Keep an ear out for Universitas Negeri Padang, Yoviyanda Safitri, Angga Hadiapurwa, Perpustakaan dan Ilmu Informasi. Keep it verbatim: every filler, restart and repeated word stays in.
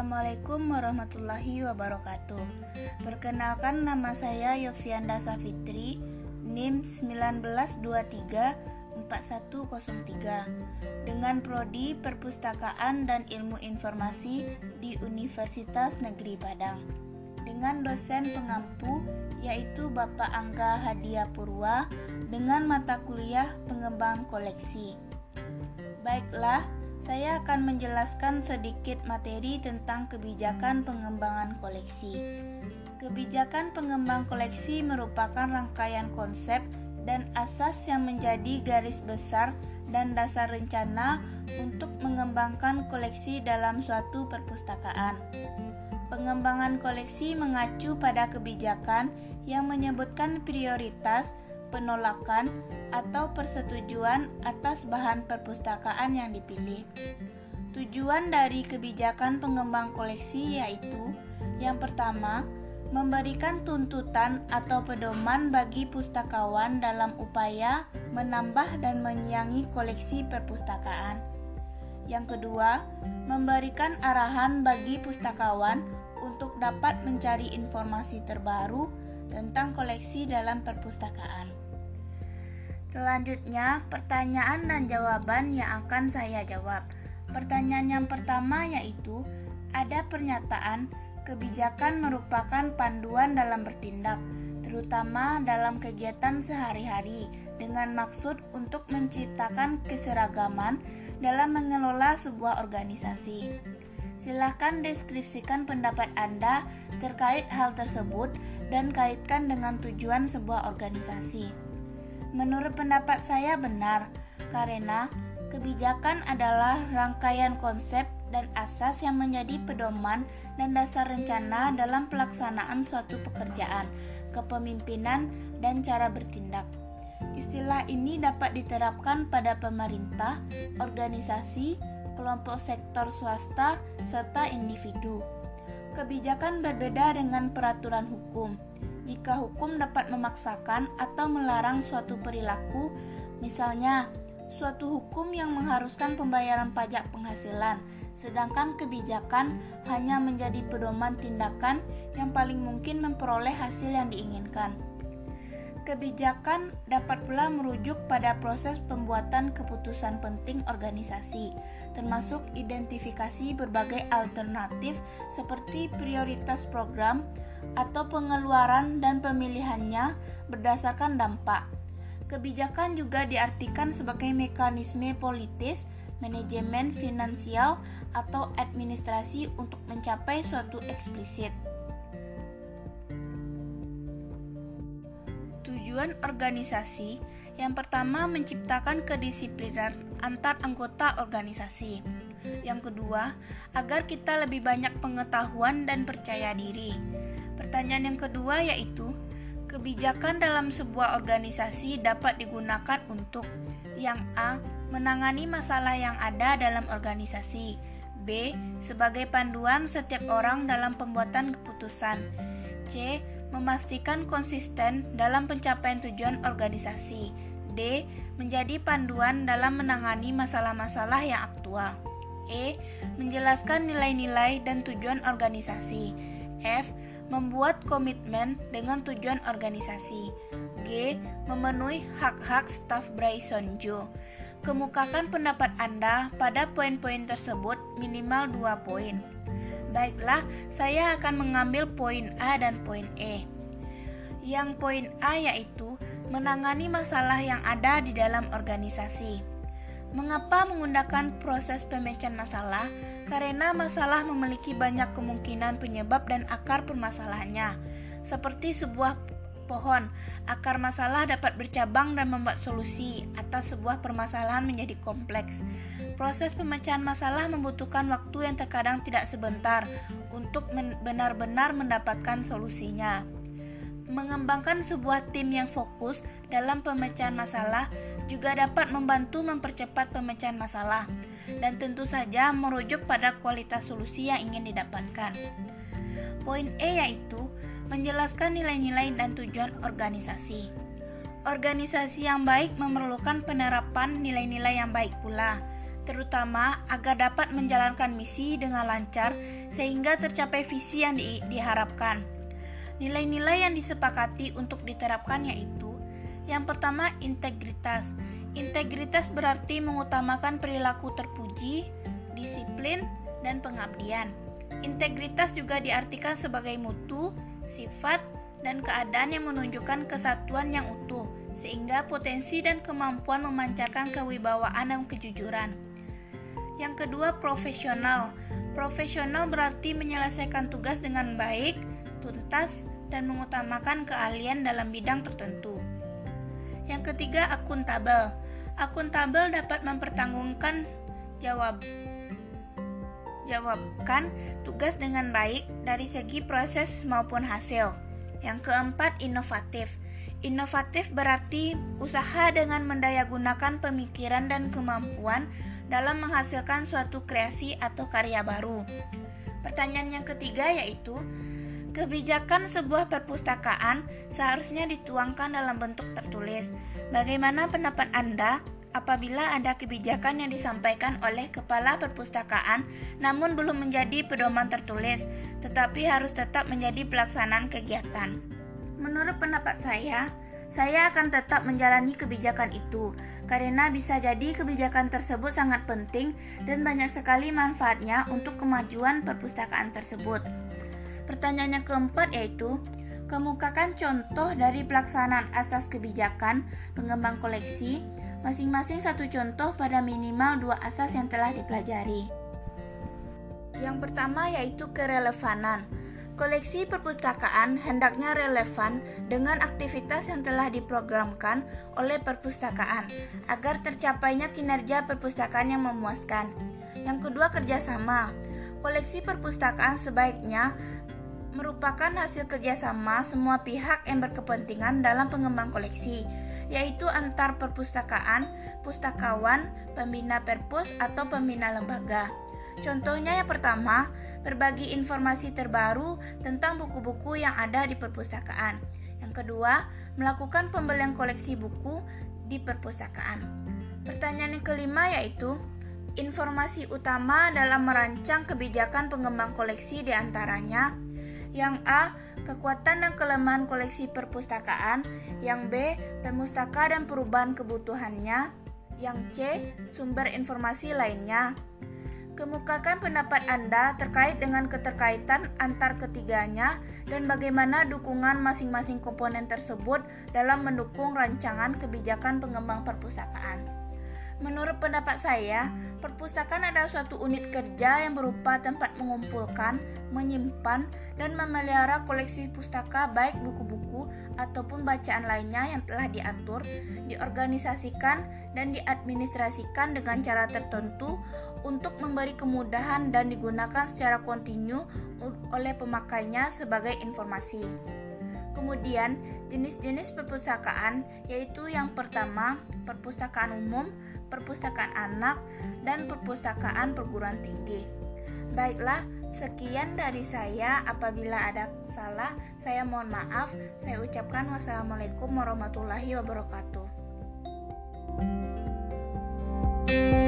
Assalamualaikum warahmatullahi wabarakatuh. Perkenalkan, nama saya Yoviyanda Safitri, N I M satu sembilan satu dua tiga empat satu nol tiga, dengan prodi Perpustakaan dan Ilmu Informasi di Universitas Negeri Padang, dengan dosen pengampu yaitu Bapak Angga Hadiapurwa, dengan mata kuliah Pengembang Koleksi. Baiklah, saya akan menjelaskan sedikit materi tentang kebijakan pengembangan koleksi. Kebijakan pengembang koleksi merupakan rangkaian konsep dan asas yang menjadi garis besar dan dasar rencana untuk mengembangkan koleksi dalam suatu perpustakaan. Pengembangan koleksi mengacu pada kebijakan yang menyebutkan prioritas, penolakan, atau persetujuan atas bahan perpustakaan yang dipilih. Tujuan dari kebijakan pengembang koleksi yaitu, yang pertama, memberikan tuntutan atau pedoman bagi pustakawan dalam upaya menambah dan menyiangi koleksi perpustakaan. Yang kedua, memberikan arahan bagi pustakawan untuk dapat mencari informasi terbaru tentang koleksi dalam perpustakaan. Selanjutnya, pertanyaan dan jawaban yang akan saya jawab. Pertanyaan yang pertama yaitu, ada pernyataan kebijakan merupakan panduan dalam bertindak, terutama dalam kegiatan sehari-hari, dengan maksud untuk menciptakan keseragaman dalam mengelola sebuah organisasi. Silakan deskripsikan pendapat Anda terkait hal tersebut dan kaitkan dengan tujuan sebuah organisasi. Menurut pendapat saya benar, karena kebijakan adalah rangkaian konsep dan asas yang menjadi pedoman dan dasar rencana dalam pelaksanaan suatu pekerjaan, kepemimpinan, dan cara bertindak. Istilah ini dapat diterapkan pada pemerintah, organisasi, kelompok sektor swasta, serta individu. Kebijakan berbeda dengan peraturan hukum. Jika hukum dapat memaksakan atau melarang suatu perilaku, misalnya suatu hukum yang mengharuskan pembayaran pajak penghasilan, sedangkan kebijakan hanya menjadi pedoman tindakan yang paling mungkin memperoleh hasil yang diinginkan. Kebijakan dapat pula merujuk pada proses pembuatan keputusan penting organisasi, termasuk identifikasi berbagai alternatif seperti prioritas program atau pengeluaran dan pemilihannya berdasarkan dampak. Kebijakan juga diartikan sebagai mekanisme politis, manajemen finansial, atau administrasi untuk mencapai suatu eksplisit. Tujuan organisasi yang pertama menciptakan kedisiplinan antar anggota organisasi. Yang kedua, agar kita lebih banyak pengetahuan dan percaya diri. Pertanyaan yang kedua yaitu, kebijakan dalam sebuah organisasi dapat digunakan untuk: yang A, menangani masalah yang ada dalam organisasi; B, sebagai panduan setiap orang dalam pembuatan keputusan; C, memastikan konsisten dalam pencapaian tujuan organisasi; D, menjadi panduan dalam menangani masalah-masalah yang aktual; E, menjelaskan nilai-nilai dan tujuan organisasi; F, membuat komitmen dengan tujuan organisasi; G, memenuhi hak-hak staf Braisonjo. Kemukakan pendapat Anda pada poin-poin tersebut, minimal dua poin. Baiklah, saya akan mengambil poin A dan poin E. Yang poin A yaitu menangani masalah yang ada di dalam organisasi. Mengapa menggunakan proses pemecahan masalah? Karena masalah memiliki banyak kemungkinan penyebab dan akar permasalahannya. Seperti sebuah pohon, akar masalah dapat bercabang dan membuat solusi atas sebuah permasalahan menjadi kompleks. Proses pemecahan masalah membutuhkan waktu yang terkadang tidak sebentar untuk men- benar-benar mendapatkan solusinya. Mengembangkan sebuah tim yang fokus dalam pemecahan masalah juga dapat membantu mempercepat pemecahan masalah, dan tentu saja merujuk pada kualitas solusi yang ingin didapatkan. Poin E yaitu menjelaskan nilai-nilai dan tujuan organisasi. Organisasi yang baik memerlukan penerapan nilai-nilai yang baik pula. terutama agar dapat menjalankan misi dengan lancar sehingga tercapai visi yang di, diharapkan. Nilai-nilai yang disepakati untuk diterapkan yaitu: yang pertama, integritas. Integritas berarti mengutamakan perilaku terpuji, disiplin, dan pengabdian. Integritas juga diartikan sebagai mutu, sifat, dan keadaan yang menunjukkan kesatuan yang utuh, sehingga potensi dan kemampuan memancarkan kewibawaan dan kejujuran. Yang kedua, profesional. Profesional berarti menyelesaikan tugas dengan baik, tuntas, dan mengutamakan keahlian dalam bidang tertentu. Yang ketiga, akuntabel. Akuntabel dapat mempertanggungjawabkan jawab, jawabkan tugas dengan baik dari segi proses maupun hasil. Yang keempat, inovatif. Inovatif berarti usaha dengan mendayagunakan pemikiran dan kemampuan dalam menghasilkan suatu kreasi atau karya baru. Pertanyaan yang ketiga yaitu, kebijakan sebuah perpustakaan seharusnya dituangkan dalam bentuk tertulis. Bagaimana pendapat Anda apabila ada kebijakan yang disampaikan oleh kepala perpustakaan namun belum menjadi pedoman tertulis, tetapi harus tetap menjadi pelaksanaan kegiatan? Menurut pendapat saya, saya akan tetap menjalani kebijakan itu karena bisa jadi kebijakan tersebut sangat penting dan banyak sekali manfaatnya untuk kemajuan perpustakaan tersebut. Pertanyaan yang keempat yaitu, kemukakan contoh dari pelaksanaan asas kebijakan pengembang koleksi, masing-masing satu contoh pada minimal dua asas yang telah dipelajari. Yang pertama yaitu kerelevanan. Koleksi perpustakaan hendaknya relevan dengan aktivitas yang telah diprogramkan oleh perpustakaan agar tercapainya kinerja perpustakaan yang memuaskan. Yang kedua, kerjasama. Koleksi perpustakaan sebaiknya merupakan hasil kerjasama semua pihak yang berkepentingan dalam pengembang koleksi, yaitu antar perpustakaan, pustakawan, pembina perpus, atau pembina lembaga. Contohnya yang pertama, berbagi informasi terbaru tentang buku-buku yang ada di perpustakaan. Yang kedua, melakukan pembelian koleksi buku di perpustakaan. Pertanyaan yang kelima yaitu, informasi utama dalam merancang kebijakan pengembang koleksi diantaranya: yang A, kekuatan dan kelemahan koleksi perpustakaan; yang B, perpustaka dan perubahan kebutuhannya; yang C, sumber informasi lainnya. Kemukakan pendapat Anda terkait dengan keterkaitan antar ketiganya dan bagaimana dukungan masing-masing komponen tersebut dalam mendukung rancangan kebijakan pengembang perpustakaan. Menurut pendapat saya, perpustakaan adalah suatu unit kerja yang berupa tempat mengumpulkan, menyimpan, dan memelihara koleksi pustaka baik buku-buku ataupun bacaan lainnya yang telah diatur, diorganisasikan, dan diadministrasikan dengan cara tertentu untuk memberi kemudahan dan digunakan secara kontinu oleh pemakainya sebagai informasi. Kemudian, jenis-jenis perpustakaan yaitu yang pertama, perpustakaan umum, perpustakaan anak, dan perpustakaan perguruan tinggi. Baiklah, sekian dari saya. Apabila ada salah, saya mohon maaf. Saya ucapkan wassalamualaikum warahmatullahi wabarakatuh.